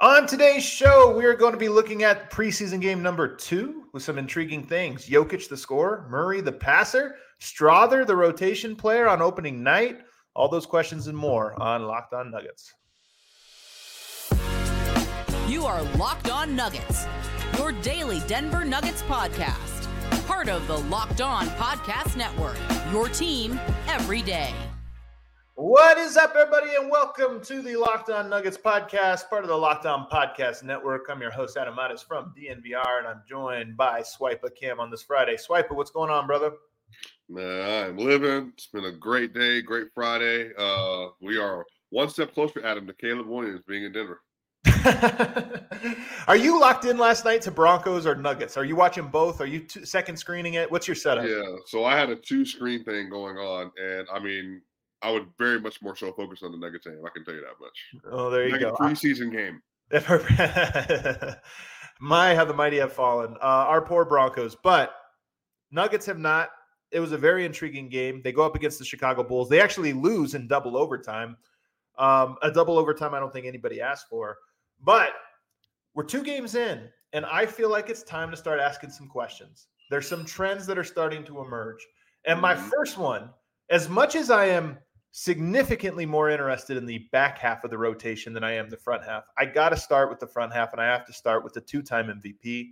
On today's show, we are going to be looking at preseason game number 2 with some intriguing things. Jokic, the scorer, Murray, the passer, Strawther, the rotation player on opening night. All those questions and more on Locked on Nuggets. You are Locked on Nuggets, your daily Denver Nuggets podcast. Part of the Locked on Podcast Network, your team every day. What is up, everybody, and welcome to the Locked on Nuggets podcast, part of the Locked on Podcast Network. I'm your host, Adam Mares from DNVR, and I'm joined by Swipa Cam on this Friday. Swipa, what's going on, brother? Man, I'm living. It's been a great day, great Friday. We are one step closer, Adam, to Caleb Williams being in Denver. Are you locked in last night to Broncos or Nuggets? Are you watching both? Are you second screening it? What's your setup? Yeah, so I had a 2-screen thing going on, and I mean, I would very much more so focus on the Nuggets game. I can tell you that much. Oh, there you Nuggets go. Preseason game. My, how the mighty have fallen. Our poor Broncos. But Nuggets have not. It was a very intriguing game. They go up against the Chicago Bulls. They actually lose in double overtime. A double overtime I don't think anybody asked for. But we're 2 games in, and I feel like it's time to start asking some questions. There's some trends that are starting to emerge. And my first one, as much as I am significantly more interested in the back half of the rotation than I am the front half, I got to start with the front half, and I have to start with the 2-time MVP.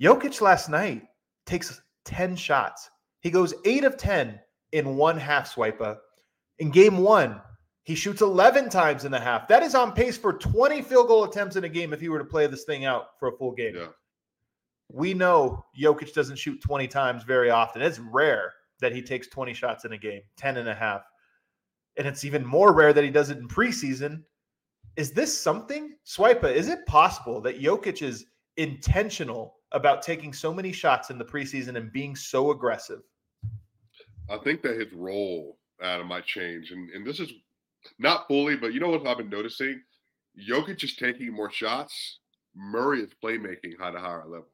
Jokic last night takes 10 shots. He goes 8 of 10 in one half, Swipa. In game 1, he shoots 11 times in the half. That is on pace for 20 field goal attempts in a game if he were to play this thing out for a full game. Yeah. We know Jokic doesn't shoot 20 times very often. It's rare that he takes 20 shots in a game, 10 and a half. And it's even more rare that he does it in preseason. Is this something? Swipa, is it possible that Jokic is intentional about taking so many shots in the preseason and being so aggressive? I think that his role, Adam, might change. And this is not fully, but you know what I've been noticing? Jokic is taking more shots. Murray is playmaking at a higher level.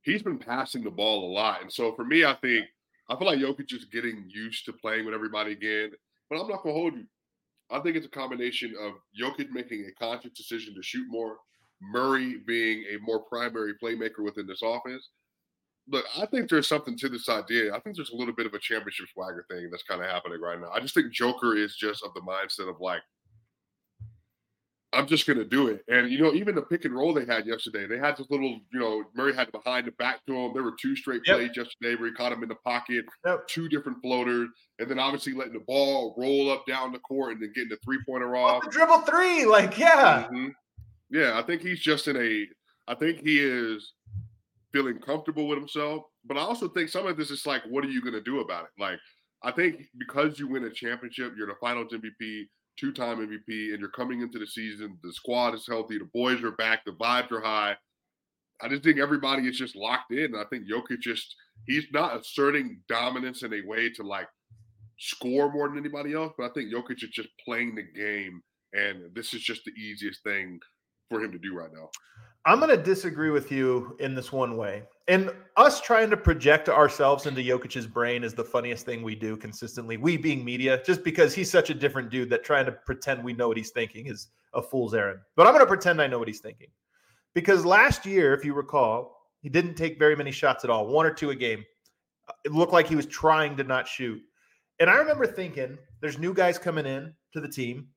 He's been passing the ball a lot. And so for me, I feel like Jokic is getting used to playing with everybody again. But I'm not going to hold you. I think it's a combination of Jokic making a conscious decision to shoot more, Murray being a more primary playmaker within this offense. Look, I think there's something to this idea. I think there's a little bit of a championship swagger thing that's kind of happening right now. I just think Joker is just of the mindset of like, I'm just going to do it. And, you know, even the pick and roll they had yesterday, they had this little, you know, Murray had behind the back to him. There were 2 straight plays yesterday where he caught him in the pocket, 2 different floaters, and then obviously letting the ball roll up down the court and then getting the three-pointer off. The dribble 3, like, yeah. Mm-hmm. Yeah, I think he's just in a – I think he is feeling comfortable with himself. But I also think some of this is like, what are you going to do about it? Like, I think because you win a championship, you're the Finals MVP, 2-time MVP, and you're coming into the season, the squad is healthy, the boys are back, the vibes are high. I just think everybody is just locked in. And I think Jokic just, he's not asserting dominance in a way to like score more than anybody else, but I think Jokic is just playing the game, and this is just the easiest thing for him to do right now. I'm going to disagree with you in this one way. And us trying to project ourselves into Jokic's brain is the funniest thing we do consistently, we being media, just because he's such a different dude that trying to pretend we know what he's thinking is a fool's errand. But I'm going to pretend I know what he's thinking. Because last year, if you recall, he didn't take very many shots at all, 1 or 2 a game. It looked like he was trying to not shoot. And I remember thinking, there's new guys coming in to the team.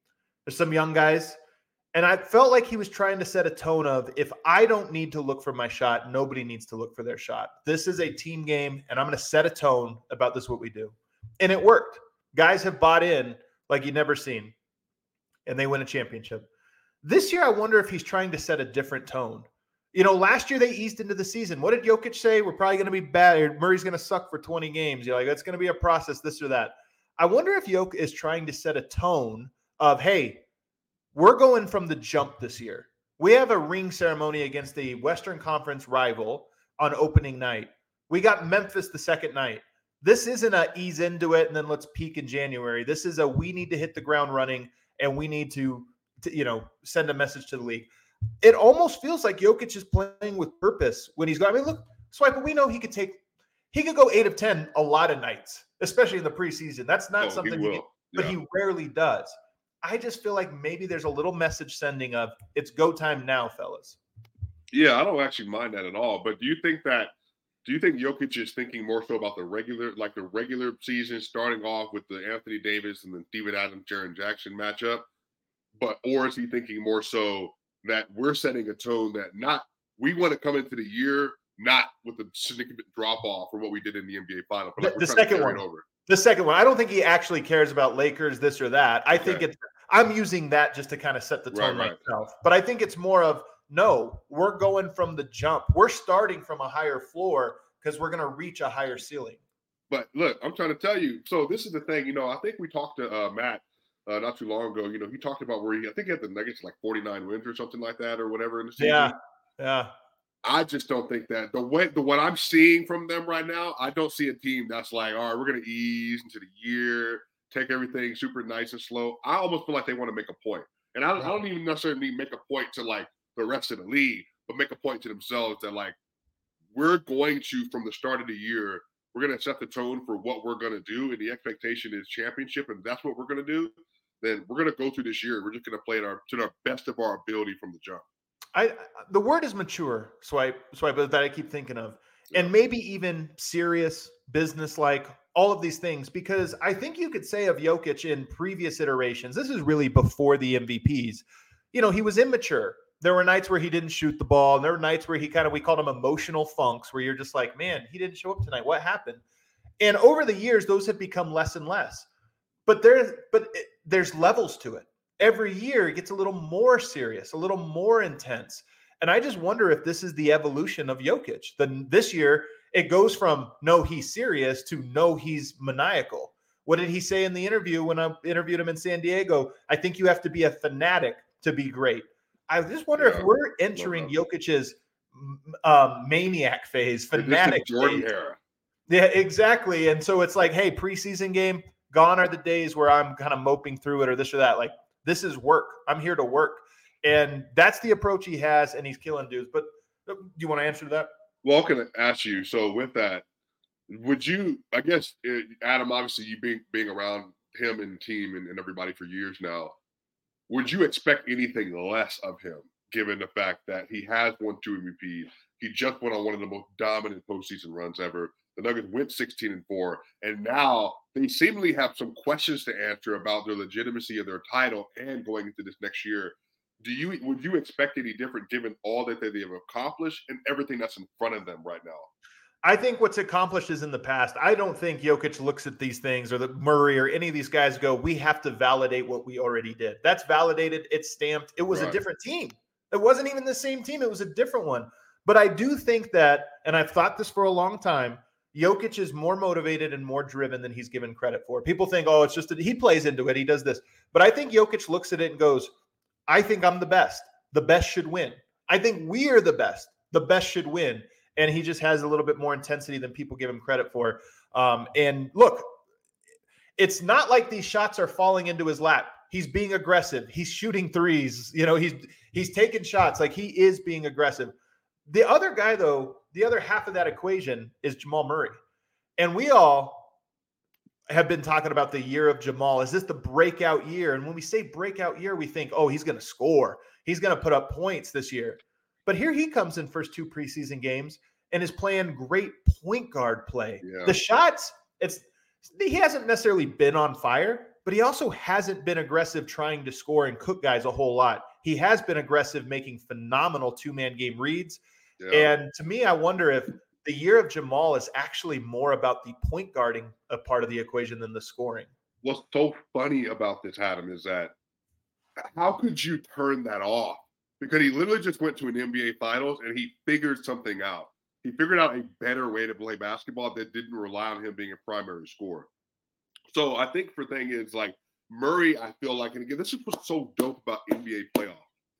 There's some young guys. And I felt like he was trying to set a tone of, if I don't need to look for my shot, nobody needs to look for their shot. This is a team game, and I'm going to set a tone about this, what we do. And it worked. Guys have bought in like you've never seen, and they win a championship. This year, I wonder if he's trying to set a different tone. You know, last year they eased into the season. What did Jokic say? We're probably going to be bad, or Murray's going to suck for 20 games. You're like, that's going to be a process, this or that. I wonder if Jokic is trying to set a tone of, hey, we're going from the jump this year. We have a ring ceremony against the Western Conference rival on opening night. We got Memphis the second night. This isn't an ease into it and then let's peak in January. This is a we need to hit the ground running and we need to you know, send a message to the league. It almost feels like Jokic is playing with purpose when he's going. I mean, look, Swiper, we know he could go 8 of 10 a lot of nights, especially in the preseason. That's not something he can, but he rarely does. I just feel like maybe there's a little message sending of it's go time now, fellas. Yeah, I don't actually mind that at all. But do you think Jokic is thinking more so about the regular season starting off with the Anthony Davis and the Steven Adams, Jaren Jackson matchup? Or is he thinking more so that we're setting a tone that we want to come into the year not with a significant drop-off from what we did in the NBA Final. But the second one. The second one. I don't think he actually cares about Lakers, this or that. I think I'm using that just to kind of set the tone myself. But I think it's more of, no, we're going from the jump. We're starting from a higher floor because we're going to reach a higher ceiling. But look, I'm trying to tell you. So this is the thing. I think we talked to Matt not too long ago. He talked about where I think he had the Nuggets like 49 wins or something like that or whatever in the season. Yeah. I just don't think that what I'm seeing from them right now, I don't see a team that's like, all right, we're going to ease into the year, take everything super nice and slow. I almost feel like they want to make a point. And I don't even necessarily make a point to like the rest of the league, but make a point to themselves that like, we're going to, from the start of the year, we're going to set the tone for what we're going to do. And the expectation is championship. And that's what we're going to do. Then we're going to go through this year. We're just going to play to the best of our ability from the jump. The word is mature, Swipe, that I keep thinking of. And maybe even serious, business-like, all of these things. Because I think you could say of Jokic in previous iterations, this is really before the MVPs, he was immature. There were nights where he didn't shoot the ball. And there were nights where we called him emotional funks, where you're just like, man, he didn't show up tonight. What happened? And over the years, those have become less and less. But there's levels to it. Every year it gets a little more serious, a little more intense. And I just wonder if this is the evolution of Jokic. This year it goes from, no, he's serious to, no, he's maniacal. What did he say in the interview when I interviewed him in San Diego? I think you have to be a fanatic to be great. I just wonder if we're entering Jokic's maniac phase, fanatic Jordan phase. Era. Yeah, exactly. And so it's like, hey, preseason game, gone are the days where I'm kind of moping through it or this or that. Like, this is work. I'm here to work. And that's the approach he has, and he's killing dudes. But do you want to answer that? Well, I'm going to ask you. So with that, would you – I guess, Adam, obviously you being around him and the team and everybody for years now, would you expect anything less of him given the fact that he has won 2 MVPs? He just went on one of the most dominant postseason runs ever. The Nuggets went 16-4, and now they seemingly have some questions to answer about their legitimacy of their title and going into this next year. Would you expect any different given all that they have accomplished and everything that's in front of them right now? I think what's accomplished is in the past. I don't think Jokic looks at these things or the Murray or any of these guys go, we have to validate what we already did. That's validated. It's stamped. It was a different team. It wasn't even the same team. It was a different one. But I do think that, and I've thought this for a long time, Jokic is more motivated and more driven than he's given credit for. People think, oh, it's just that he plays into it. He does this. But I think Jokic looks at it and goes, I think I'm the best. The best should win. I think we are the best. The best should win. And he just has a little bit more intensity than people give him credit for. And look, it's not like these shots are falling into his lap. He's being aggressive. He's shooting threes. He's taking shots. Like, he is being aggressive. The other guy, though, the other half of that equation is Jamal Murray. And we all have been talking about the year of Jamal. Is this the breakout year? And when we say breakout year, we think, oh, he's going to score. He's going to put up points this year. But here he comes in first 2 preseason games and is playing great point guard play. Yeah. The shots, he hasn't necessarily been on fire, but he also hasn't been aggressive trying to score and cook guys a whole lot. He has been aggressive making phenomenal 2-man game reads. Yeah. And to me, I wonder if the year of Jamal is actually more about the point guarding a part of the equation than the scoring. What's so funny about this, Adam, is that how could you turn that off? Because he literally just went to an NBA Finals and he figured something out. He figured out a better way to play basketball that didn't rely on him being a primary scorer. So I think the thing is, like, Murray, I feel like, and again, this is what's so dope about NBA playoffs.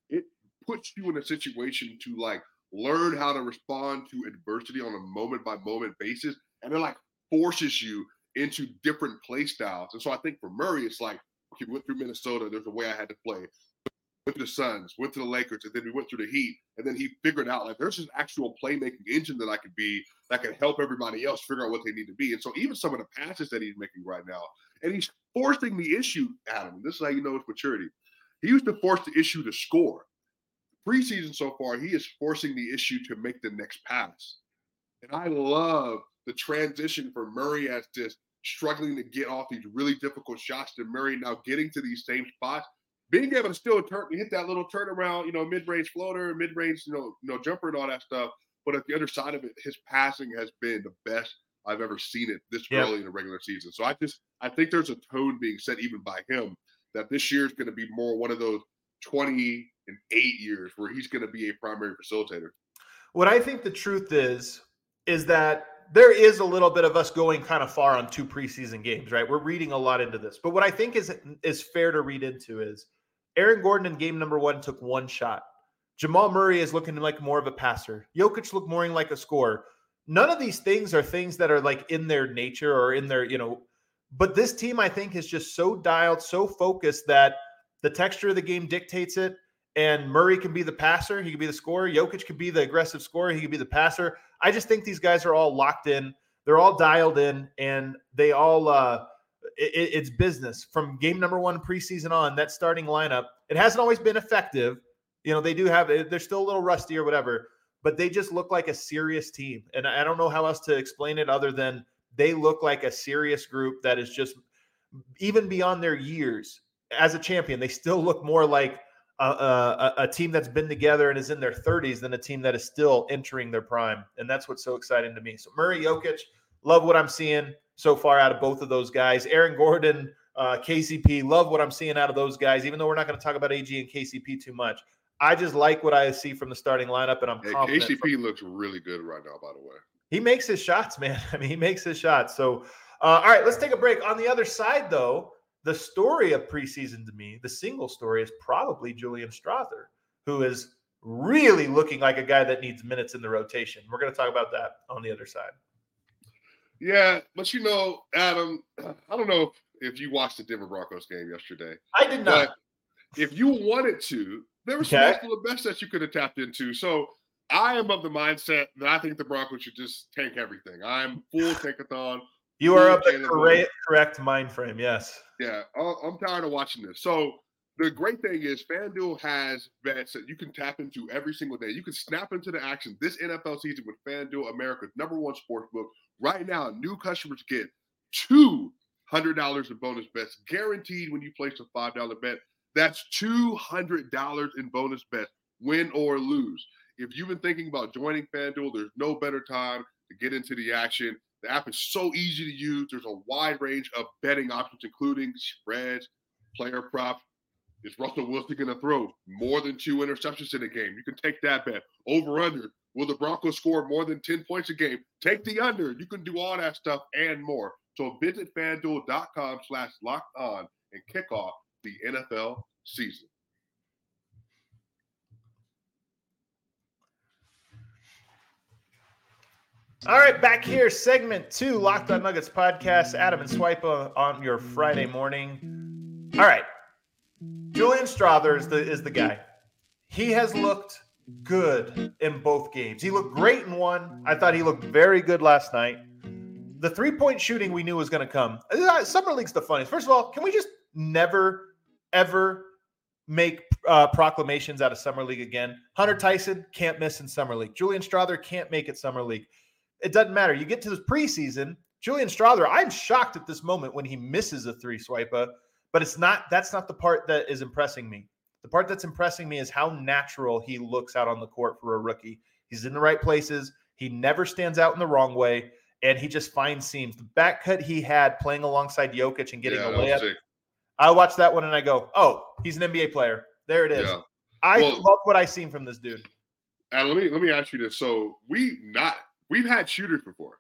It puts you in a situation to, like, learn how to respond to adversity on a moment-by-moment basis, and it, like, forces you into different play styles. And so I think for Murray, it's like, okay, went through Minnesota, there's a way I had to play. went to the Suns, went to the Lakers, and then we went through the Heat. And then he figured out, like, there's an actual playmaking engine that I could be that can help everybody else figure out what they need to be. And so even some of the passes that he's making right now, and he's forcing the issue, Adam. This is how you know it's maturity. He used to force the issue to score. Preseason so far, he is forcing the issue to make the next pass. And I love the transition for Murray as just struggling to get off these really difficult shots to Murray now getting to these same spots, being able to still hit that little turnaround, mid-range floater, mid-range, jumper and all that stuff. But at the other side of it, his passing has been the best I've ever seen it this early in the regular season. So I think there's a tone being set even by him that this year is going to be more one of those 20 and 8 years where he's going to be a primary facilitator. What I think the truth is that there is a little bit of us going kind of far on two preseason games, right? We're reading a lot into this. But what I think is fair to read into is Aaron Gordon in game number 1 took one shot. Jamal Murray is looking like more of a passer. Jokic looked more like a scorer. None of these things are things that are like in their nature or in their, but this team I think is just so dialed, so focused that the texture of the game dictates it. And Murray can be the passer. He can be the scorer. Jokic can be the aggressive scorer. He can be the passer. I just think these guys are all locked in. They're all dialed in, and they all it's business. From game number 1 preseason on, that starting lineup, it hasn't always been effective. They do have – they're still a little rusty or whatever, but they just look like a serious team. And I don't know how else to explain it other than they look like a serious group that is just – even beyond their years as a champion, they still look more like – a team that's been together and is in their 30s than a team that is still entering their prime. And that's what's so exciting to me. So Murray, Jokic, love what I'm seeing so far out of both of those guys. Aaron Gordon, KCP, love what I'm seeing out of those guys, even though we're not going to talk about AG and KCP too much. I just like what I see from the starting lineup, and I'm confident. KCP looks really good right now, by the way. He makes his shots, man. I mean, he makes his shots. So, all right, let's take a break. On the other side, though, the story of preseason to me, the single story, is probably Julian Strawther, who is really looking like a guy that needs minutes in the rotation. We're going to talk about that on the other side. Yeah, but Adam, I don't know if you watched the Denver Broncos game yesterday. I did not. But if you wanted to, there was some of the best that you could have tapped into. So I am of the mindset that I think the Broncos should just tank everything. I'm full tankathon. You are up to the correct mind frame, yes. Yeah, I'm tired of watching this. So the great thing is FanDuel has bets that you can tap into every single day. You can snap into the action this NFL season with FanDuel, America's #1 sportsbook. Right now, new customers get $200 in bonus bets guaranteed when you place a $5 bet. That's $200 in bonus bets, win or lose. If you've been thinking about joining FanDuel, there's no better time to get into the action. The app is so easy to use. There's a wide range of betting options, including spreads, player props. Is Russell Wilson going to throw more than 2 interceptions in a game? You can take that bet. Over under. Will the Broncos score more than 10 points a game? Take the under. You can do all that stuff and more. So visit FanDuel.com/lockedon and kick off the NFL season. All right, back here, segment 2, Locked on Nuggets podcast. Adam and Swipa on your Friday morning. All right, Julian Strawther is the guy. He has looked good in both games. He looked great in one. I thought he looked very good last night. The three-point shooting we knew was going to come. Summer League's the funniest. First of all, can we just never, ever make proclamations out of Summer League again? Hunter Tyson can't miss in Summer League. Julian Strawther can't make it Summer League. It doesn't matter. You get to this preseason, Julian Strawther, I'm shocked at this moment when he misses a 3, Swipa, but that's not the part that is impressing me. The part that's impressing me is how natural he looks out on the court for a rookie. He's in the right places. He never stands out in the wrong way, and he just finds seams. The back cut he had playing alongside Jokic and getting a layup, I watched that one and I go, oh, he's an NBA player. There it is. Yeah. I love what I've seen from this dude. Let me ask you this. So we've had shooters before.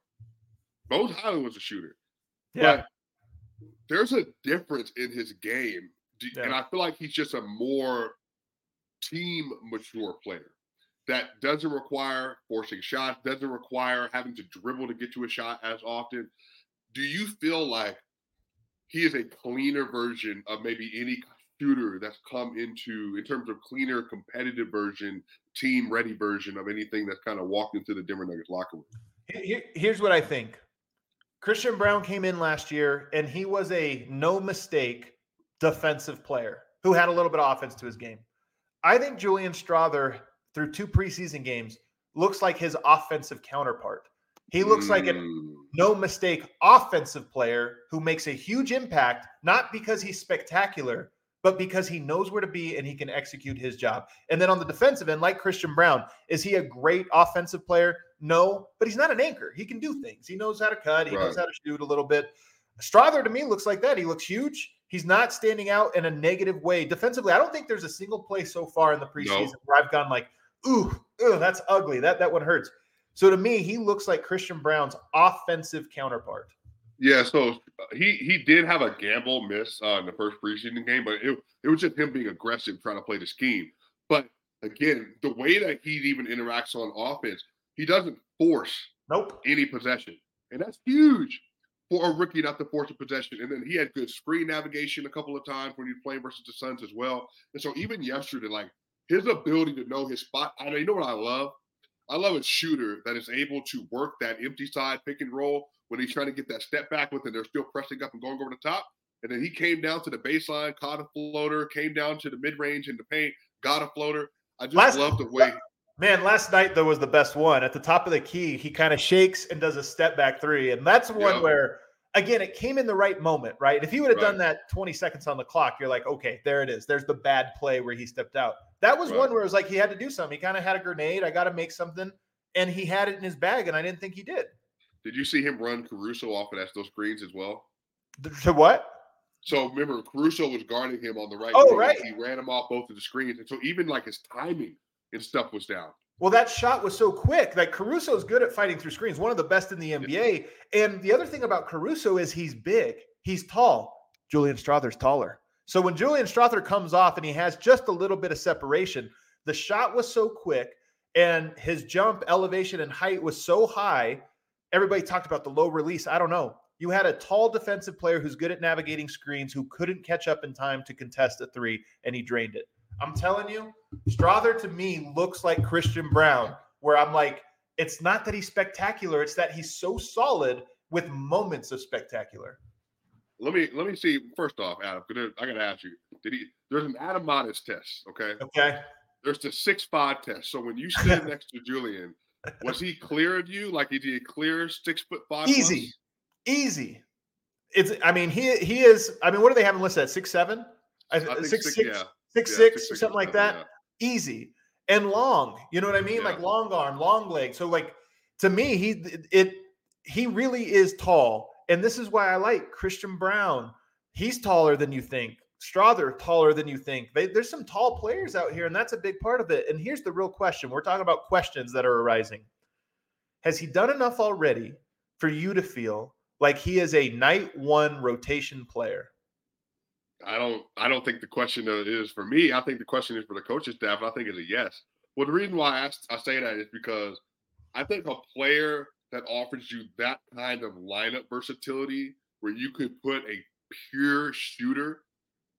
Bones Hyland was a shooter. Yeah. But there's a difference in his game. And I feel like he's just a more team mature player that doesn't require forcing shots, doesn't require having to dribble to get to a shot as often. Do you feel like he is a cleaner version of maybe any cuter that's come into, in terms of cleaner, competitive version, team-ready version of anything that's kind of walked into the Denver Nuggets locker room? Here's what I think. Christian Brown came in last year, and he was a no-mistake defensive player who had a little bit of offense to his game. I think Julian Strawther, through two preseason games, looks like his offensive counterpart. He looks like a no-mistake offensive player who makes a huge impact, not because he's spectacular, but because he knows where to be and he can execute his job. And then on the defensive end, like Christian Brown, is he a great offensive player? No, but he's not an anchor. He can do things. He knows how to cut. He knows how to shoot a little bit. Strawther, to me, looks like that. He looks huge. He's not standing out in a negative way. Defensively, I don't think there's a single play so far in the preseason where I've gone like, ooh, that's ugly. That one hurts. So to me, he looks like Christian Brown's offensive counterpart. Yeah, so he did have a gamble miss in the first preseason game, but it was just him being aggressive trying to play the scheme. But, again, the way that he even interacts on offense, he doesn't force any possession. And that's huge for a rookie not to force a possession. And then he had good screen navigation a couple of times when he was playing versus the Suns as well. And so even yesterday, like, his ability to know his spot, I mean, you know what I love? I love a shooter that is able to work that empty side pick and roll when he's trying to get that step back with and they're still pressing up and going over the top. And then he came down to the baseline, caught a floater, came down to the mid-range in the paint, got a floater. I just love the way. Man, last night, though, was the best one. At the top of the key, he kind of shakes and does a step back three. And that's one where, again, it came in the right moment, right? If he would have done that 20 seconds on the clock, you're like, okay, there it is. There's the bad play where he stepped out. That was one where it was like he had to do something. He kind of had a grenade. I got to make something. And he had it in his bag, and I didn't think he did. Did you see him run Caruso off of those screens as well? To what? So, remember, Caruso was guarding him on the right. Oh, right. He ran him off both of the screens. And so even, like, his timing and stuff was down. Well, that shot was so quick. Like, Caruso's good at fighting through screens. One of the best in the NBA. Yeah. And the other thing about Caruso is he's big. He's tall. Julian Strawther's taller. So when Julian Strawther comes off and he has just a little bit of separation, the shot was so quick and his jump, elevation, and height was so high. Everybody talked about the low release. I don't know. You had a tall defensive player who's good at navigating screens who couldn't catch up in time to contest a three, and he drained it. I'm telling you, Strawther to me looks like Christian Brown, where I'm like, it's not that he's spectacular. It's that he's so solid with moments of spectacular. Let me see. First off, Adam, I got to ask you. There's an Adam Mares test, okay? Okay. There's the 6'5" test. So when you stand next to Julian, was he clear of you? Like, is he a clear 6'5"? Easy. He is. I mean, what do they have him listed at? 6'7"? Six, something like that. Yeah. Easy and long. You know what I mean? Yeah. Like long arm, long leg. So like to me, he really is tall. And this is why I like Christian Brown. He's taller than you think. Strawther, taller than you think. There's some tall players out here, and that's a big part of it. And here's the real question. We're talking about questions that are arising. Has he done enough already for you to feel like he is a night one rotation player? I don't think the question is for me. I think the question is for the coaching staff, and I think it's a yes. Well, the reason why I say that is because I think a player – that offers you that kind of lineup versatility where you could put a pure shooter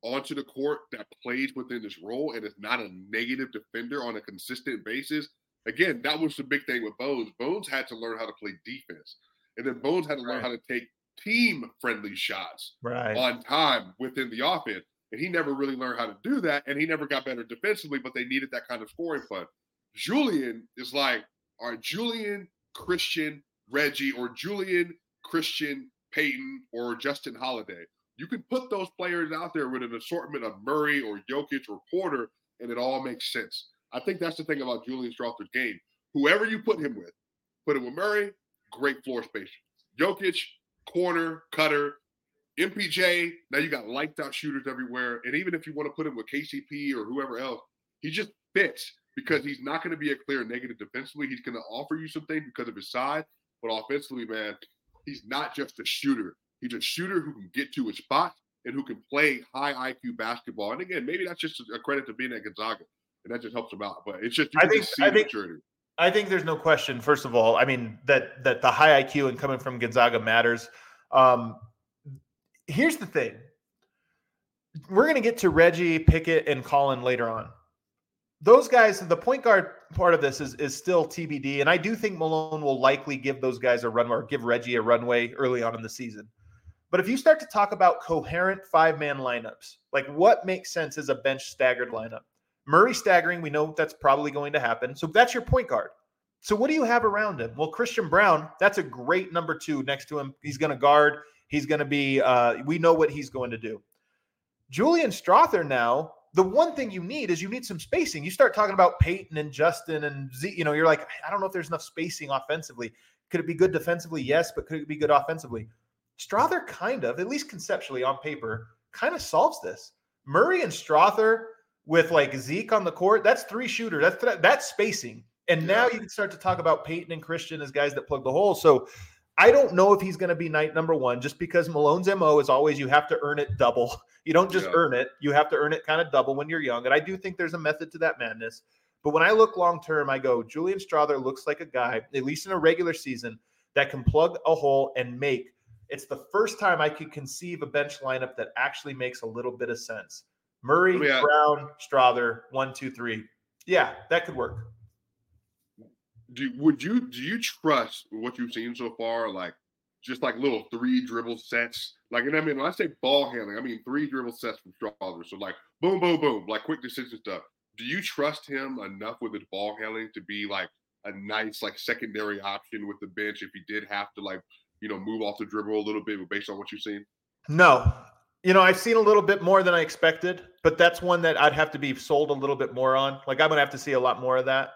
onto the court that plays within this role and is not a negative defender on a consistent basis. Again, that was the big thing with Bones. Bones had to learn how to play defense. And then Bones had to learn how to take team-friendly shots on time within the offense. And he never really learned how to do that, and he never got better defensively, but they needed that kind of scoring fun. Julian is like, all right, Julian – Christian, Reggie, or Julian, Christian, Peyton, or Justin Holiday. You can put those players out there with an assortment of Murray or Jokic or Porter, and it all makes sense. I think that's the thing about Julian Strawther's game. Whoever you put him with Murray, great floor spacing. Jokic, corner, cutter, MPJ. Now you got lights out shooters everywhere. And even if you want to put him with KCP or whoever else, he just fits. Because he's not going to be a clear negative defensively. He's going to offer you something because of his size. But offensively, man, he's not just a shooter. He's a shooter who can get to his spot and who can play high IQ basketball. And again, maybe that's just a credit to being at Gonzaga. And that just helps him out. But it's just, you can see maturity. I think there's no question, first of all. I mean, that the high IQ and coming from Gonzaga matters. Here's the thing. We're going to get to Reggie, Pickett, and Colin later on. Those guys, the point guard part of this is still TBD, and I do think Malone will likely give those guys a runway or give Reggie a runway early on in the season. But if you start to talk about coherent five-man lineups, like what makes sense is a bench staggered lineup. Murray staggering, we know that's probably going to happen. So that's your point guard. So what do you have around him? Well, Christian Brown, that's a great number two next to him. He's going to guard. He's going to be we know what he's going to do. Julian Strawther now, the one thing you need is you need some spacing. You start talking about Peyton and Justin and Zeke, you know, you're like, I don't know if there's enough spacing offensively. Could it be good defensively? Yes, but could it be good offensively? Strawther kind of, at least conceptually on paper, kind of solves this. Murray and Strawther with like Zeke on the court, that's three shooter. That's spacing. And now you can start to talk about Peyton and Christian as guys that plug the hole. So I don't know if he's going to be night number one, just because Malone's MO is always you have to earn it double. You don't just earn it. You have to earn it kind of double when you're young. And I do think there's a method to that madness. But when I look long-term, I go, Julian Strawther looks like a guy, at least in a regular season, that can plug a hole and make. It's the first time I could conceive a bench lineup that actually makes a little bit of sense. Murray, Brown, Strawther, 1, 2, 3. Yeah, that could work. Do you trust what you've seen so far? Like just like little three dribble sets. Like, and I mean, when I say ball handling, I mean three dribble sets from Strawther. So like boom, boom, boom, like quick decision stuff. Do you trust him enough with his ball handling to be like a nice like secondary option with the bench if he did have to like, you know, move off the dribble a little bit based on what you've seen? No. You know, I've seen a little bit more than I expected, but that's one that I'd have to be sold a little bit more on. Like I'm going to have to see a lot more of that.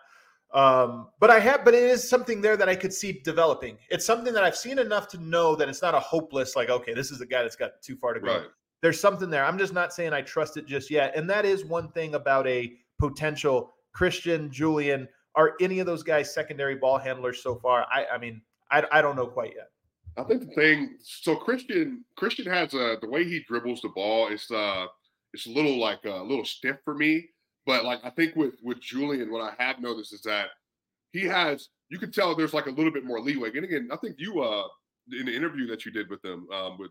But it is something there that I could see developing. It's something that I've seen enough to know that it's not a hopeless, like, okay, this is a guy that's got too far to go. Right. There's something there. I'm just not saying I trust it just yet. And that is one thing about a potential Christian, Julian, are any of those guys secondary ball handlers so far? I mean, I don't know quite yet. I think the thing, so Christian has the way he dribbles the ball, it's a little like a little stiff for me. But like I think with Julian, what I have noticed is that he has, you can tell there's like a little bit more leeway. And again, I think you in the interview that you did with him, with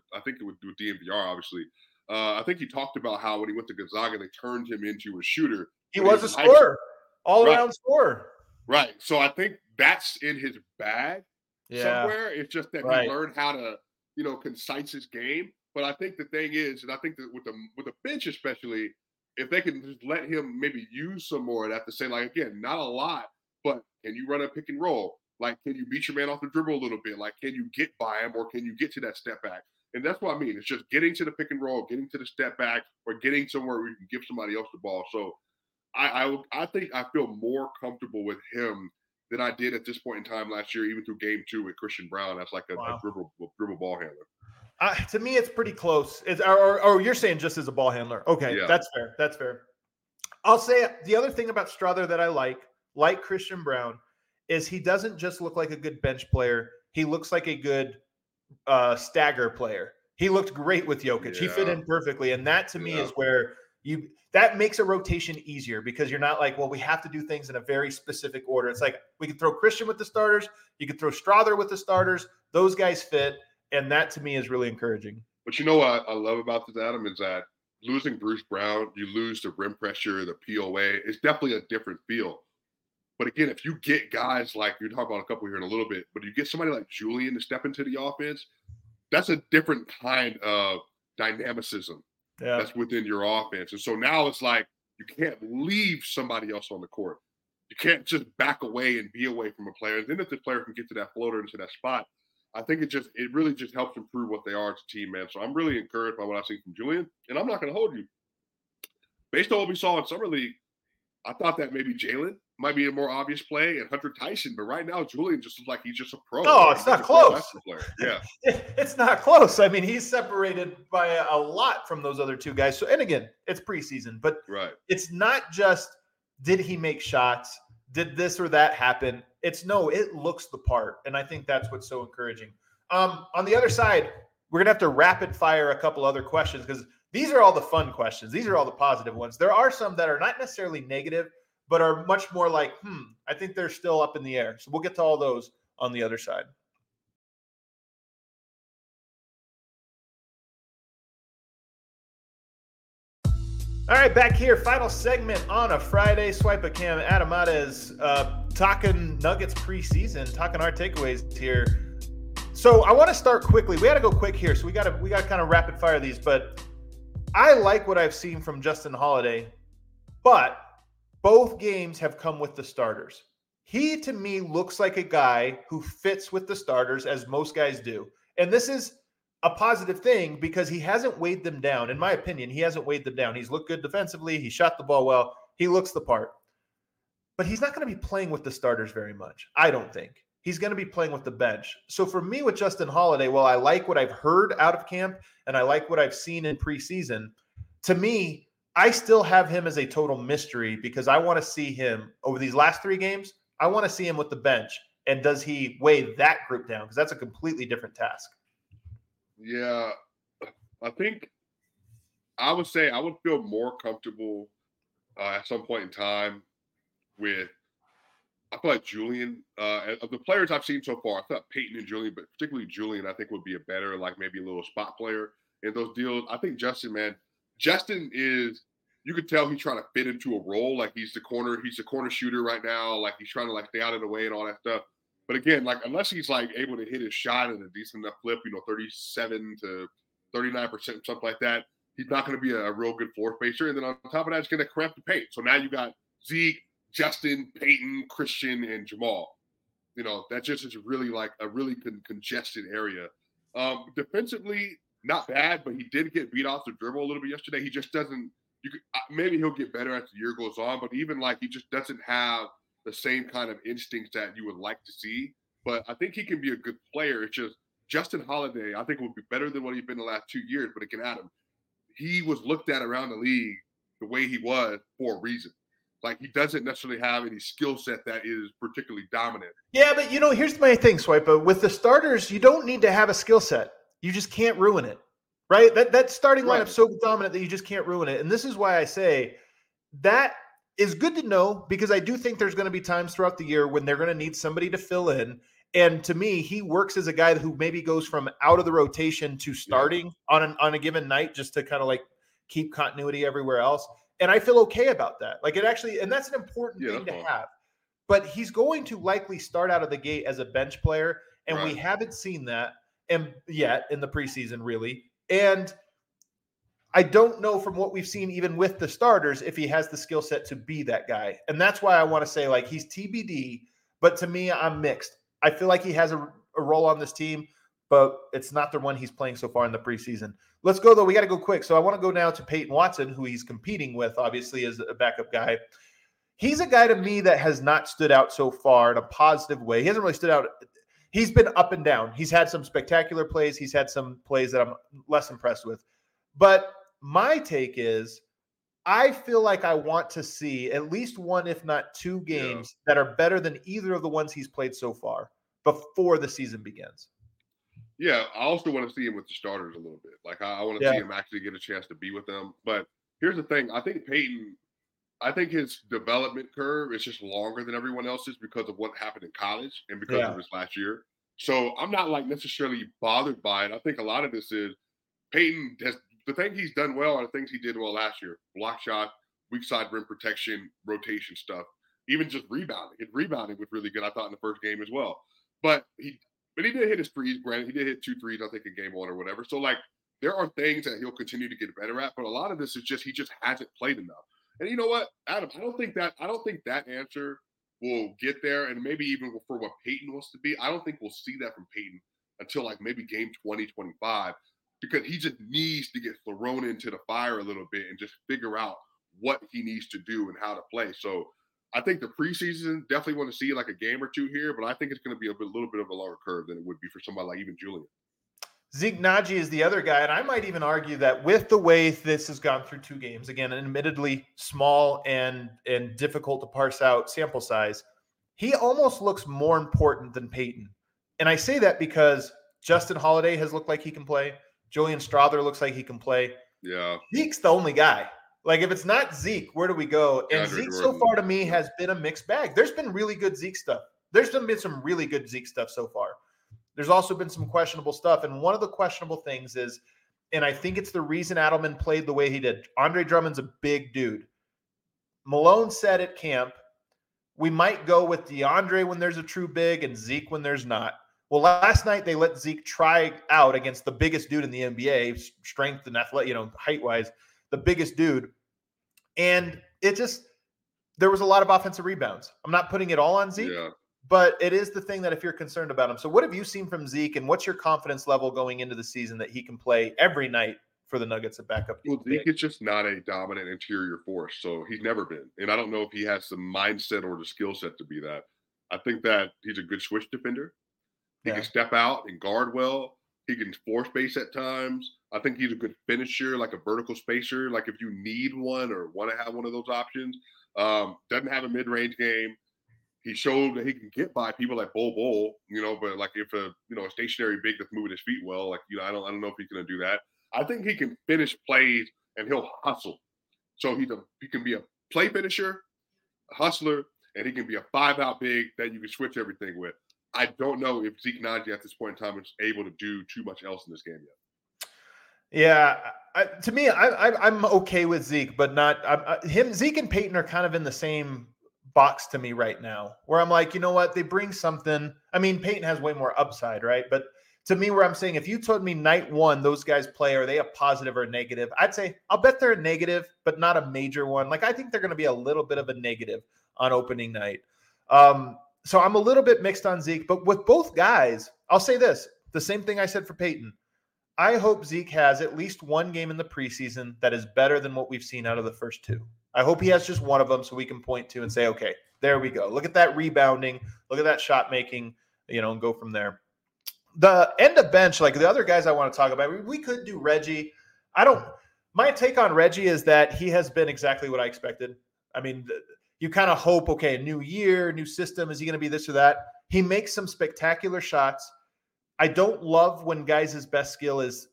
DNVR, obviously, I think you talked about how when he went to Gonzaga, they turned him into a shooter. He was a scorer, all-around scorer. Right. So I think that's in his bag somewhere. It's just that he learned how to, you know, concise his game. But I think the thing is, and I think that with the bench especially, if they can just let him maybe use some more of that to say, like, again, not a lot, but can you run a pick and roll? Like, can you beat your man off the dribble a little bit? Like, can you get by him or can you get to that step back? And that's what I mean. It's just getting to the pick and roll, getting to the step back, or getting somewhere where you can give somebody else the ball. So I think I feel more comfortable with him than I did at this point in time last year, even through game two with Christian Brown. That's like a dribble ball handler. To me, it's pretty close. Or you're saying just as a ball handler. Okay, That's fair. That's fair. I'll say the other thing about Strawther that I like Christian Brown, is he doesn't just look like a good bench player. He looks like a good stagger player. He looked great with Jokic. Yeah. He fit in perfectly. And that to me is where that makes a rotation easier, because you're not like, well, we have to do things in a very specific order. It's like we can throw Christian with the starters. You can throw Strawther with the starters. Those guys fit. And that, to me, is really encouraging. But you know what I love about this, Adam, is that losing Bruce Brown, you lose the rim pressure, the POA. It's definitely a different feel. But again, if you get guys like – you're talking about a couple here in a little bit, but you get somebody like Julian to step into the offense, that's a different kind of dynamicism that's within your offense. And so now it's like you can't leave somebody else on the court. You can't just back away and be away from a player. And then if the player can get to that floater into that spot, I think it really just helps improve what they are as a team, man. So I'm really encouraged by what I've seen from Julian, and I'm not going to hold you. Based on what we saw in Summer League, I thought that maybe Jalen might be a more obvious play and Hunter Tyson, but right now Julian just looks like he's just a pro. No, it's not close. Yeah, it's not close. I mean, he's separated by a lot from those other two guys. So, and again, it's preseason, but it's not just did he make shots, did this or that happen. It looks the part. And I think that's what's so encouraging. On the other side, we're going to have to rapid fire a couple other questions, because these are all the fun questions. These are all the positive ones. There are some that are not necessarily negative, but are much more like, I think they're still up in the air. So we'll get to all those on the other side. All right, back here, final segment on a Friday. Swipa Cam, Adam Mares, talking Nuggets preseason, talking our takeaways here. So I want to start quickly. We got to go quick here, so we got to kind of rapid fire these. But I like what I've seen from Justin Holiday, but both games have come with the starters. He, to me, looks like a guy who fits with the starters, as most guys do. And this is a positive thing because he hasn't weighed them down. In my opinion, he hasn't weighed them down. He's looked good defensively. He shot the ball well. He looks the part. But he's not going to be playing with the starters very much, I don't think. He's going to be playing with the bench. So for me with Justin Holiday, while I like what I've heard out of camp and I like what I've seen in preseason, to me, I still have him as a total mystery because I want to see him over these last three games. I want to see him with the bench. And does he weigh that group down? Because that's a completely different task. Yeah, I think I would say I would feel more comfortable at some point in time with, I feel like Julian, of the players I've seen so far, I thought Peyton and Julian, but particularly Julian, I think would be a better, like maybe a little spot player in those deals. I think Justin is, you could tell he's trying to fit into a role. Like he's the corner shooter right now. Like he's trying to like stay out of the way and all that stuff. But again, like unless he's like able to hit his shot at a decent enough clip, 37% to 39%, something like that, he's not going to be a real good floor spacer. And then on top of that, he's going to cramp the paint. So now you got Zeke, Justin, Peyton, Christian, and Jamal. That just is really like a really congested area. Defensively, not bad, but he did get beat off the dribble a little bit yesterday. He just doesn't. Maybe he'll get better as the year goes on, but even like he just doesn't have the same kind of instincts that you would like to see. But I think he can be a good player. It's just Justin Holiday, I think, will be better than what he's been the last 2 years. But again, Adam, he was looked at around the league the way he was for a reason. Like he doesn't necessarily have any skill set that is particularly dominant. Yeah, but here's my thing, Swipa. With the starters, you don't need to have a skill set. You just can't ruin it, right? That starting lineup's so dominant that you just can't ruin it. And this is why I say that – is good to know because I do think there's going to be times throughout the year when they're going to need somebody to fill in. And to me, he works as a guy who maybe goes from out of the rotation to starting on a given night just to kind of like keep continuity everywhere else. And I feel okay about that. Like it actually, and that's an important thing to have. But he's going to likely start out of the gate as a bench player. And we haven't seen that yet in the preseason, really. And I don't know from what we've seen, even with the starters, if he has the skill set to be that guy. And that's why I want to say, like, he's TBD, but to me, I'm mixed. I feel like he has a role on this team, but it's not the one he's playing so far in the preseason. Let's go, though. We got to go quick. So I want to go now to Peyton Watson, who he's competing with, obviously, as a backup guy. He's a guy to me that has not stood out so far in a positive way. He hasn't really stood out. He's been up and down. He's had some spectacular plays. He's had some plays that I'm less impressed with. But my take is I feel like I want to see at least one, if not two games that are better than either of the ones he's played so far before the season begins. Yeah, I also want to see him with the starters a little bit. Like I want to see him actually get a chance to be with them. But here's the thing. I think his development curve is just longer than everyone else's because of what happened in college and because of his last year. So I'm not like necessarily bothered by it. I think a lot of this is Peyton has – the thing he's done well are the things he did well last year. Block shot, weak side rim protection, rotation stuff, even just rebounding. His rebounding was really good, I thought, in the first game as well. But he did hit his threes, granted. He did hit 2 threes, I think, in game one or whatever. So, like, there are things that he'll continue to get better at, but a lot of this is just he just hasn't played enough. And you know what, Adam, I don't think that answer will get there, and maybe even for what Peyton wants to be. I don't think we'll see that from Peyton until, like, maybe game 20, 25. Because he just needs to get thrown into the fire a little bit and just figure out what he needs to do and how to play. So I think the preseason definitely want to see like a game or two here, but I think it's going to be a little bit of a longer curve than it would be for somebody like even Julian. Zeke Najee is the other guy, and I might even argue that with the way this has gone through 2 games, again, an admittedly small and difficult to parse out sample size, he almost looks more important than Peyton. And I say that because Justin Holiday has looked like he can play. Julian Strawther looks like he can play. Yeah. Zeke's the only guy. Like, if it's not Zeke, where do we go? And Zeke so far to me has been a mixed bag. There's been really good Zeke stuff. There's been some really good Zeke stuff so far. There's also been some questionable stuff. And one of the questionable things is And I think it's the reason Adelman played the way he did. Andre Drummond's a big dude. Malone said at camp, we might go with DeAndre when there's a true big and Zeke when there's not. Well, last night they let Zeke try out against the biggest dude in the NBA, strength and athletic, height-wise, the biggest dude. And there was a lot of offensive rebounds. I'm not putting it all on Zeke, but it is the thing that if you're concerned about him. So what have you seen from Zeke, and what's your confidence level going into the season that he can play every night for the Nuggets at backup? Well, Zeke is just not a dominant interior force, so he's never been. And I don't know if he has the mindset or the skill set to be that. I think that he's a good switch defender. He can step out and guard well. He can floor space at times. I think he's a good finisher, like a vertical spacer, like if you need one or want to have one of those options. Doesn't have a mid-range game. He showed that he can get by people like Bol, but like if a stationary big that's moving his feet well, I don't know if he's going to do that. I think he can finish plays and he'll hustle. So he can be a play finisher, a hustler, and he can be a 5-out big that you can switch everything with. I don't know if Zeke Najee at this point in time is able to do too much else in this game yet. Yeah, I'm okay with Zeke, but not him. Zeke and Peyton are kind of in the same box to me right now, where I'm like, you know what, they bring something. I mean, Peyton has way more upside, right? But to me, where I'm saying, if you told me night one those guys play, are they a positive or a negative? I'd say I'll bet they're a negative, but not a major one. Like I think they're going to be a little bit of a negative on opening night. So I'm a little bit mixed on Zeke, but with both guys, I'll say this, the same thing I said for Peyton. I hope Zeke has at least one game in the preseason that is better than what we've seen out of the first two. I hope he has just one of them so we can point to and say, okay, there we go. Look at that rebounding. Look at that shot making, and go from there. The end of bench, like the other guys I want to talk about, we could do Reggie. My take on Reggie is that he has been exactly what I expected. I mean, you kind of hope, okay, new year, new system. Is he going to be this or that? He makes some spectacular shots. I don't love when guys' best skill is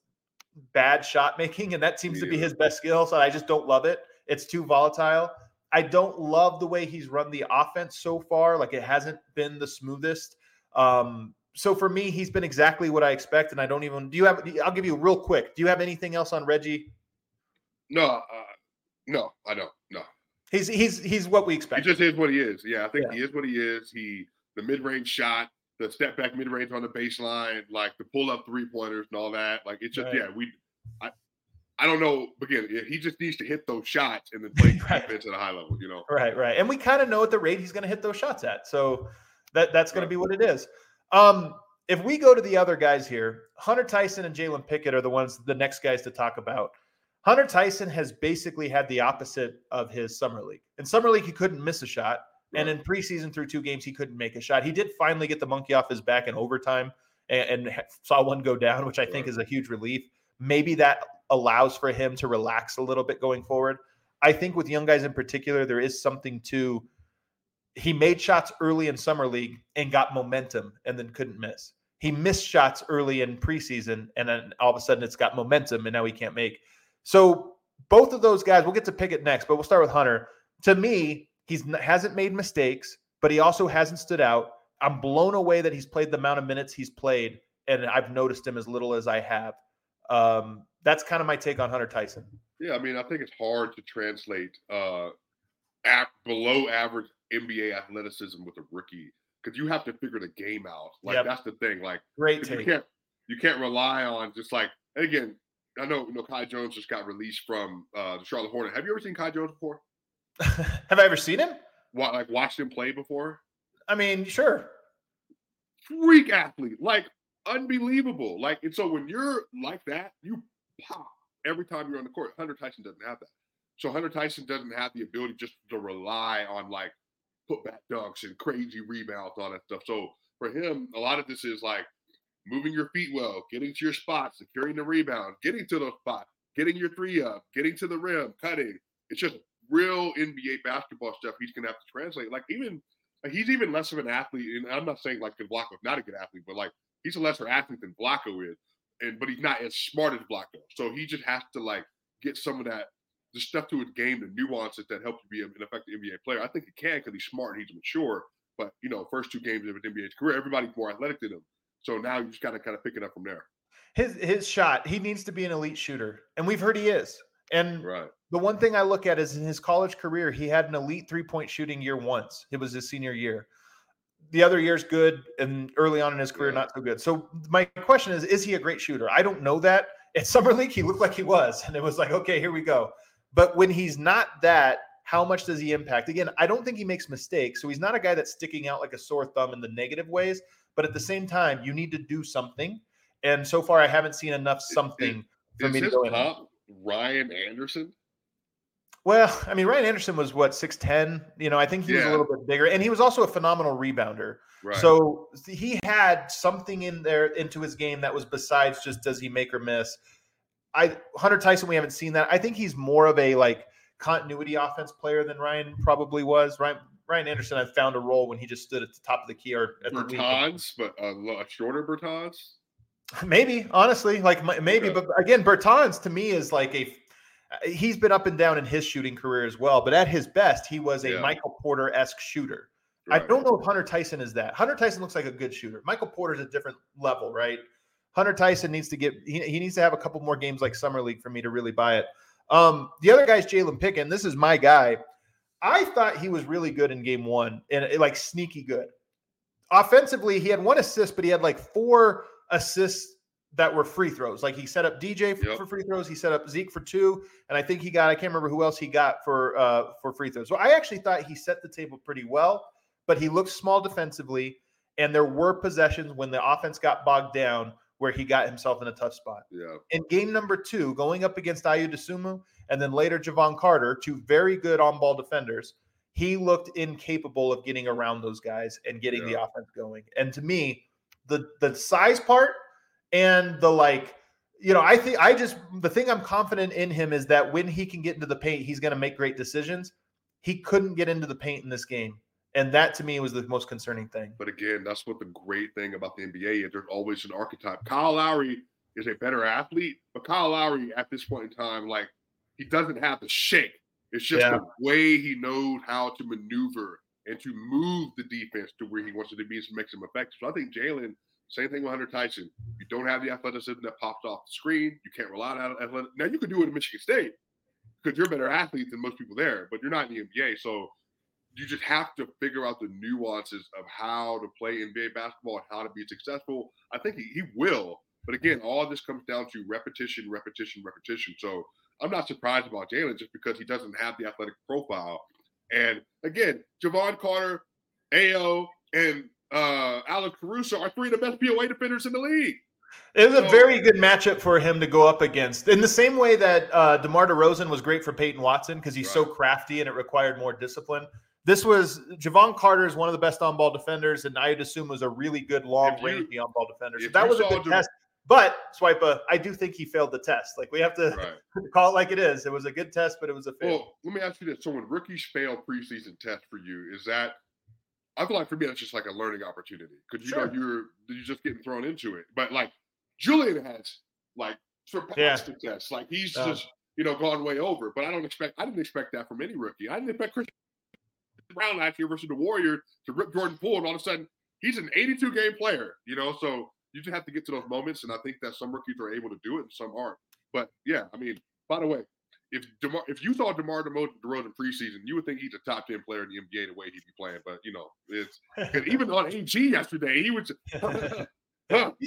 bad shot making, and that seems to be his best skill, so I just don't love it. It's too volatile. I don't love the way he's run the offense so far. Like, it hasn't been the smoothest. So for me, he's been exactly what I expect, and I don't even – I'll give you real quick. Do you have anything else on Reggie? No, I don't. No. He's what we expect. He just is what he is. Yeah, I think he is what he is. The mid-range shot. The step back mid range on the baseline, like the pull up 3-pointers and all that, like it's just I don't know. Again, he just needs to hit those shots and then play defense at a high level, Right. And we kind of know at the rate he's going to hit those shots at, so that's going to be what it is. If we go to the other guys here, Hunter Tyson and Jalen Pickett are the next guys to talk about. Hunter Tyson has basically had the opposite of his summer league. In summer league, he couldn't miss a shot. And in preseason through 2 games, he couldn't make a shot. He did finally get the monkey off his back in overtime and saw one go down, which I think is a huge relief. Maybe that allows for him to relax a little bit going forward. I think with young guys in particular, there is something to he made shots early in summer league and got momentum and then couldn't miss. He missed shots early in preseason, and then all of a sudden it's got momentum and now he can't make. So both of those guys, we'll get to Pickett next, but we'll start with Hunter. To me, he hasn't made mistakes, but he also hasn't stood out. I'm blown away that he's played the amount of minutes he's played, and I've noticed him as little as I have. That's kind of my take on Hunter Tyson. Yeah, I mean, I think it's hard to translate below average NBA athleticism with a rookie because you have to figure the game out. Like, that's the thing. Like, great take. You can't rely on just like – and again, I know Kai Jones just got released from the Charlotte Hornets. Have you ever seen Kai Jones before? Have I ever seen him? What, like watched him play before? I mean, sure. Freak athlete, like unbelievable. Like, and so when you're like that, you pop every time you're on the court. Hunter Tyson doesn't have that. So Hunter Tyson doesn't have the ability just to rely on like putback dunks and crazy rebounds, all that stuff. So for him, a lot of this is like moving your feet well, getting to your spots, securing the rebound, getting to those spots, getting your 3 up, getting to the rim, cutting. It's just real NBA basketball stuff he's gonna have to translate. Like, even he's even less of an athlete, and I'm not saying like Blocko's not a good athlete, but like he's a lesser athlete than Blocko is, but he's not as smart as Blocko. So he just has to like get some of that the stuff to his game, the nuances that help you be an effective NBA player. I think he can because he's smart and he's mature, but first 2 games of his NBA career, everybody's more athletic than him. So now you just gotta kind of pick it up from there. his shot, he needs to be an elite shooter. And we've heard he is. And right. The one thing I look at is in his college career, he had an elite three-point shooting year once. It was his senior year. The other year's good, and early on in his career, not so good. So my question is he a great shooter? I don't know that. At Summer League, he looked like he was. And it was like, okay, here we go. But when he's not that, how much does he impact? Again, I don't think he makes mistakes. So he's not a guy that's sticking out like a sore thumb in the negative ways. But at the same time, you need to do something. And so far, I haven't seen enough something for me to go in. Ryan Anderson? Well, I mean, Ryan Anderson was, 6'10"? You know, I think he was a little bit bigger. And he was also a phenomenal rebounder. Right. So he had something in there into his game that was besides just does he make or miss. Hunter Tyson, we haven't seen that. I think he's more of a, continuity offense player than Ryan probably was. Ryan Anderson, I found a role when he just stood at the top of the key. Or at Bertans, the but a shorter Bertans? Maybe, honestly. Maybe. Okay. But, again, Bertans, to me, is he's been up and down in his shooting career as well, but at his best, he was a Michael Porter-esque shooter. Right. I don't know if Hunter Tyson is that. Hunter Tyson looks like a good shooter. Michael Porter's a different level, right? Hunter Tyson needs to he needs to have a couple more games like Summer League for me to really buy it. The other guy's Jalen Pickett, and this is my guy. I thought he was really good in game one, and sneaky good. Offensively, he had one assist, but he had four assists that were free throws. He set up DJ for free throws. He set up Zeke for two. And I think I can't remember who else he got for free throws. So I actually thought he set the table pretty well, but he looked small defensively. And there were possessions when the offense got bogged down where he got himself in a tough spot. Yeah. In game number two, going up against Ayu Dosunmu and then later Javon Carter, two very good on-ball defenders, he looked incapable of getting around those guys and getting the offense going. And to me, the size part, and the thing I'm confident in him is that when he can get into the paint, he's going to make great decisions. He couldn't get into the paint in this game. And that to me was the most concerning thing. But again, that's what the great thing about the NBA is. There's always an archetype. Kyle Lowry is a better athlete, but Kyle Lowry at this point in time, he doesn't have the shake. It's just the way he knows how to maneuver and to move the defense to where he wants it to be to make some effective. So I think Jalen, same thing with Hunter Tyson. You don't have the athleticism that pops off the screen. You can't rely on athleticism. Now, you could do it at Michigan State because you're a better athlete than most people there, but you're not in the NBA. So you just have to figure out the nuances of how to play NBA basketball and how to be successful. I think he will. But, again, all this comes down to repetition, repetition, repetition. So I'm not surprised about Jalen just because he doesn't have the athletic profile. And, again, Javon Carter, Ayo, and – Alec Caruso are three of the best POA defenders in the league. It was a very good matchup for him to go up against. In the same way that DeMar DeRozan was great for Peyton Watson because he's so crafty and it required more discipline. This was Javon Carter is one of the best on-ball defenders, and Ayu Dosunmu was a really good long-range on-ball defender. So that was a good test. But, Swipa, I do think he failed the test. We have to call it like it is. It was a good test, but it was a fail. Well, let me ask you this. So when rookies fail preseason tests for you, is that – I feel for me, that's just a learning opportunity because you're just getting thrown into it. But Julian has surpassed the test. He's just gone way over. But I didn't expect that from any rookie. I didn't expect Christian Brown last year versus the Warriors to rip Jordan Poole, and all of a sudden he's an 82-game player. So you just have to get to those moments, and I think that some rookies are able to do it and some aren't. But by the way, if you saw DeMar DeRozan preseason, you would think he's a top 10 player in the NBA the way he'd be playing. But, it's – even on AG yesterday, he was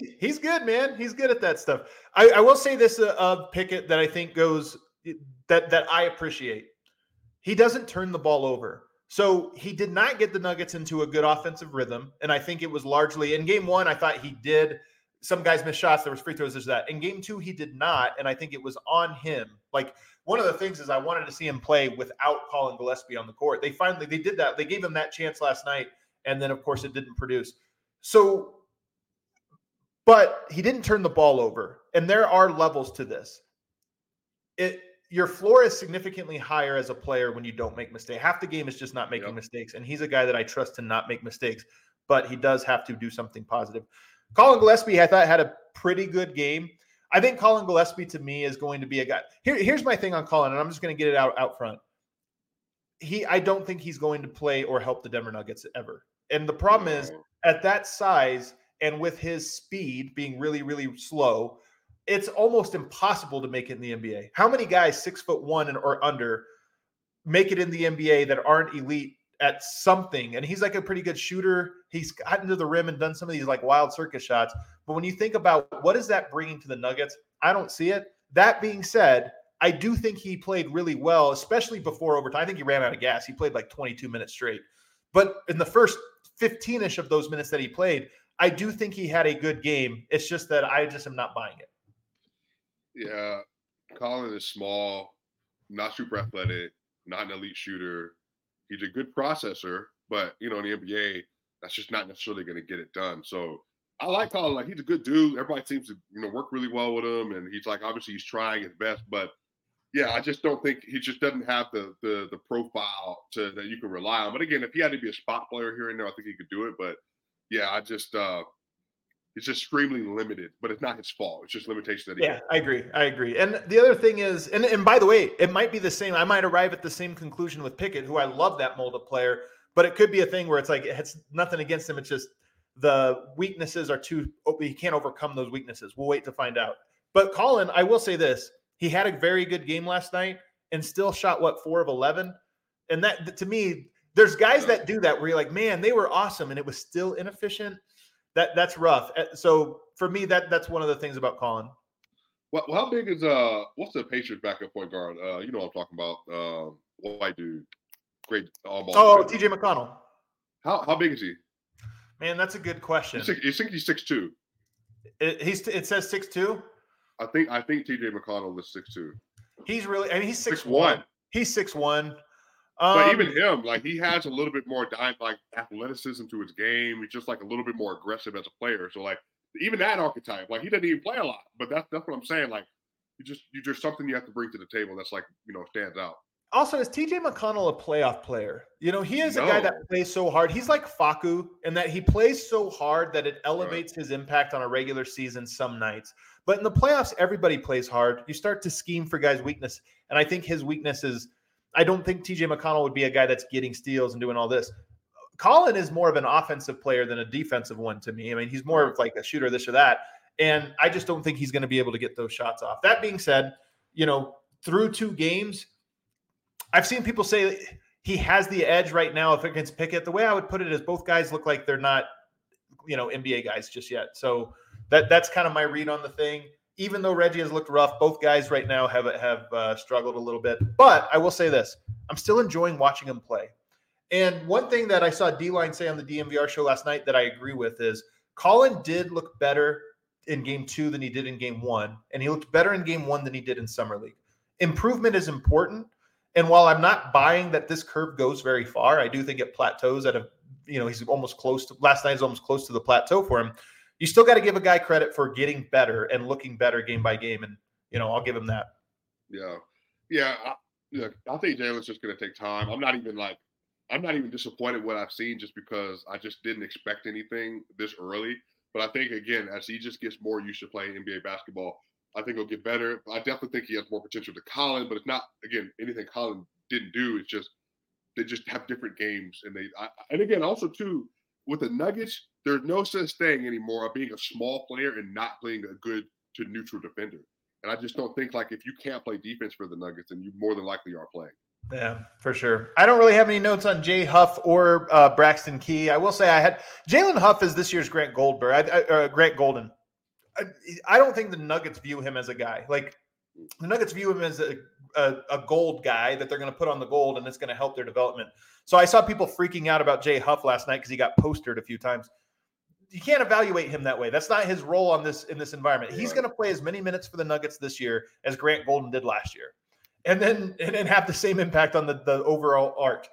– He's good, man. He's good at that stuff. I will say this of Pickett that I think goes – that I appreciate. He doesn't turn the ball over. So he did not get the Nuggets into a good offensive rhythm, and I think it was largely – in game one, I thought he did – some guys missed shots. There was free throws. There's that. In game two, he did not, and I think it was on him. One of the things is I wanted to see him play without Colin Gillespie on the court. They did that. They gave him that chance last night, and then, of course, it didn't produce. So, but he didn't turn the ball over, and there are levels to this. Your floor is significantly higher as a player when you don't make mistakes. Half the game is just not making mistakes, and he's a guy that I trust to not make mistakes, but he does have to do something positive. Colin Gillespie, I thought, had a pretty good game. I think Colin Gillespie, to me, is going to be a guy. Here's my thing on Colin, and I'm just going to get it out front. I don't think he's going to play or help the Denver Nuggets ever. And the problem is, at that size and with his speed being really, really slow, it's almost impossible to make it in the NBA. How many guys 6'1" or under make it in the NBA that aren't elite at something? And he's like a pretty good shooter. He's gotten to the rim and done some of these like wild circus shots. But when you think about what is that bringing to the Nuggets, I don't see it. That being said, I do think he played really well, especially before overtime. I think he ran out of gas. He played like 22 minutes straight. But in the first 15-ish of those minutes that he played, I do think he had a good game. It's just that I just am not buying it. Yeah. Colin is small, not super athletic, not an elite shooter. He's a good processor, but, you know, in the NBA, that's just not necessarily going to get it done. So I like Colin. Like, he's a good dude. Everybody seems to, you know, work really well with him. And he's like, obviously he's trying his best, but yeah, I just don't think he just doesn't have the profile to that you can rely on. But again, if he had to be a spot player here and there, I think he could do it. But yeah, I just, it's just extremely limited, but it's not his fault. It's just limitation that he has. I agree. And the other thing is, and by the way, it might be the same. I might arrive at the same conclusion with Pickett, who I love that mold of player, but it could be a thing where it's like, it's nothing against him. It's just the weaknesses are too, he can't overcome those weaknesses. We'll wait to find out. But Colin, I will say this. He had a very good game last night and still shot, 4 of 11? And that, to me, there's guys that do that where you're like, man, they were awesome, and it was still inefficient. That's rough. So for me, that's one of the things about Colin. Well, how big is what's the Patriots backup point guard? You know what I'm talking about. White dude, great all ball. Oh, TJ McConnell. How big is he? Man, that's a good question. You think he's 6'2"? It says 6'2". I think TJ McConnell is 6'2". He's really. I mean, he's 6'1". He's 6'1". But even him, like, he has a little bit more athleticism to his game. He's just, like, a little bit more aggressive as a player. So, like, even that archetype, like, he doesn't even play a lot. But that's what I'm saying. Like, you just something you have to bring to the table that's, like, you know, stands out. Also, is TJ McConnell a playoff player? You know, he is a guy that plays so hard. He's like Facu in that he plays so hard that it elevates his impact on a regular season some nights. But in the playoffs, everybody plays hard. You start to scheme for guys' weakness. And I think his weakness is, I don't think TJ McConnell would be a guy that's getting steals and doing all this. Colin is more of an offensive player than a defensive one to me. I mean, he's more of like a shooter, this or that. And I just don't think he's going to be able to get those shots off. That being said, you know, through 2 games, I've seen people say he has the edge right now against Pickett. The way I would put it is both guys look like they're not, you know, NBA guys just yet. So that's kind of my read on the thing. Even though Reggie has looked rough, both guys right now have struggled a little bit. But I will say this, I'm still enjoying watching him play. And one thing that I saw D-Line say on the DNVR show last night that I agree with is Colin did look better in Game 2 than he did in Game 1, and he looked better in Game 1 than he did in Summer League. Improvement is important, and while I'm not buying that this curve goes very far, I do think it plateaus at a, you know, he's almost close to, last night is almost close to the plateau for him. You still got to give a guy credit for getting better and looking better game by game. And, you know, I'll give him that. Yeah. Yeah. I think Jalen's just going to take time. I'm not even disappointed what I've seen just because I just didn't expect anything this early. But I think, again, as he just gets more used to playing NBA basketball, I think he'll get better. I definitely think he has more potential to Colin, but it's not, again, anything Colin didn't do. It's just, they just have different games. And again, also too, with the Nuggets, there's no such thing anymore of being a small player and not playing a good to neutral defender. And I just don't think, like, if you can't play defense for the Nuggets, then you more than likely are playing. Yeah, for sure. I don't really have any notes on Jay Huff or Braxton Key. I will say I had – Jalen Huff is this year's Grant Goldberg. Grant Golden. I don't think the Nuggets view him as a guy. Like, the Nuggets view him as a gold guy that they're going to put on the gold, and it's going to help their development. So I saw people freaking out about Jay Huff last night because he got postered a few times. You can't evaluate him that way. That's not his role in this environment. He's going to play as many minutes for the Nuggets this year as Grant Golden did last year, and then have the same impact on the overall arc.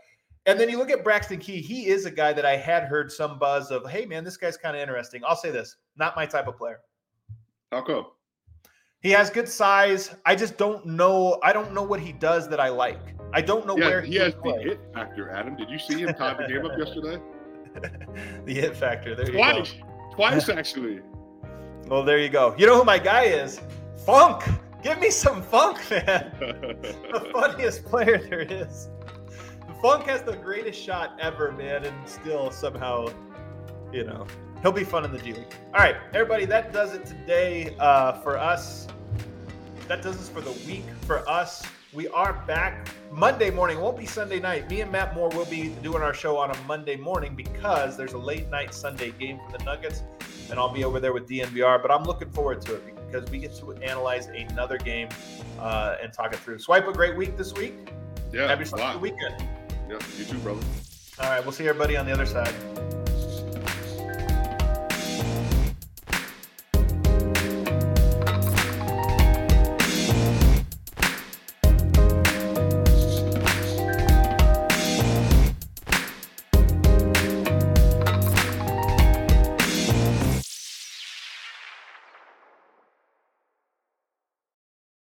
And then you look at Braxton Key. He is a guy that I had heard some buzz of, hey, man, this guy's kind of interesting. I'll say this, not my type of player. How come? He has good size. I just don't know. I don't know what he does that I like. I don't know where he has the hit factor, Adam. Did you see him tie the game up yesterday? The hit factor. There you go. Twice, actually. Well, there you go. You know who my guy is? Funk. Give me some Funk, man. The funniest player there is. Funk has the greatest shot ever, man, and still somehow, you know. he'll be fun in the G League. All right, everybody, that does it today for us. That does it for the week for us. We are back Monday morning. It won't be Sunday night. Me and Matt Moore will be doing our show on a Monday morning because there's a late night Sunday game for the Nuggets, and I'll be over there with DNVR. But I'm looking forward to it because we get to analyze another game and talk it through. Swipe, a great week this week. Yeah, happy Sunday weekend. Yeah, you too, brother. All right, we'll see everybody on the other side.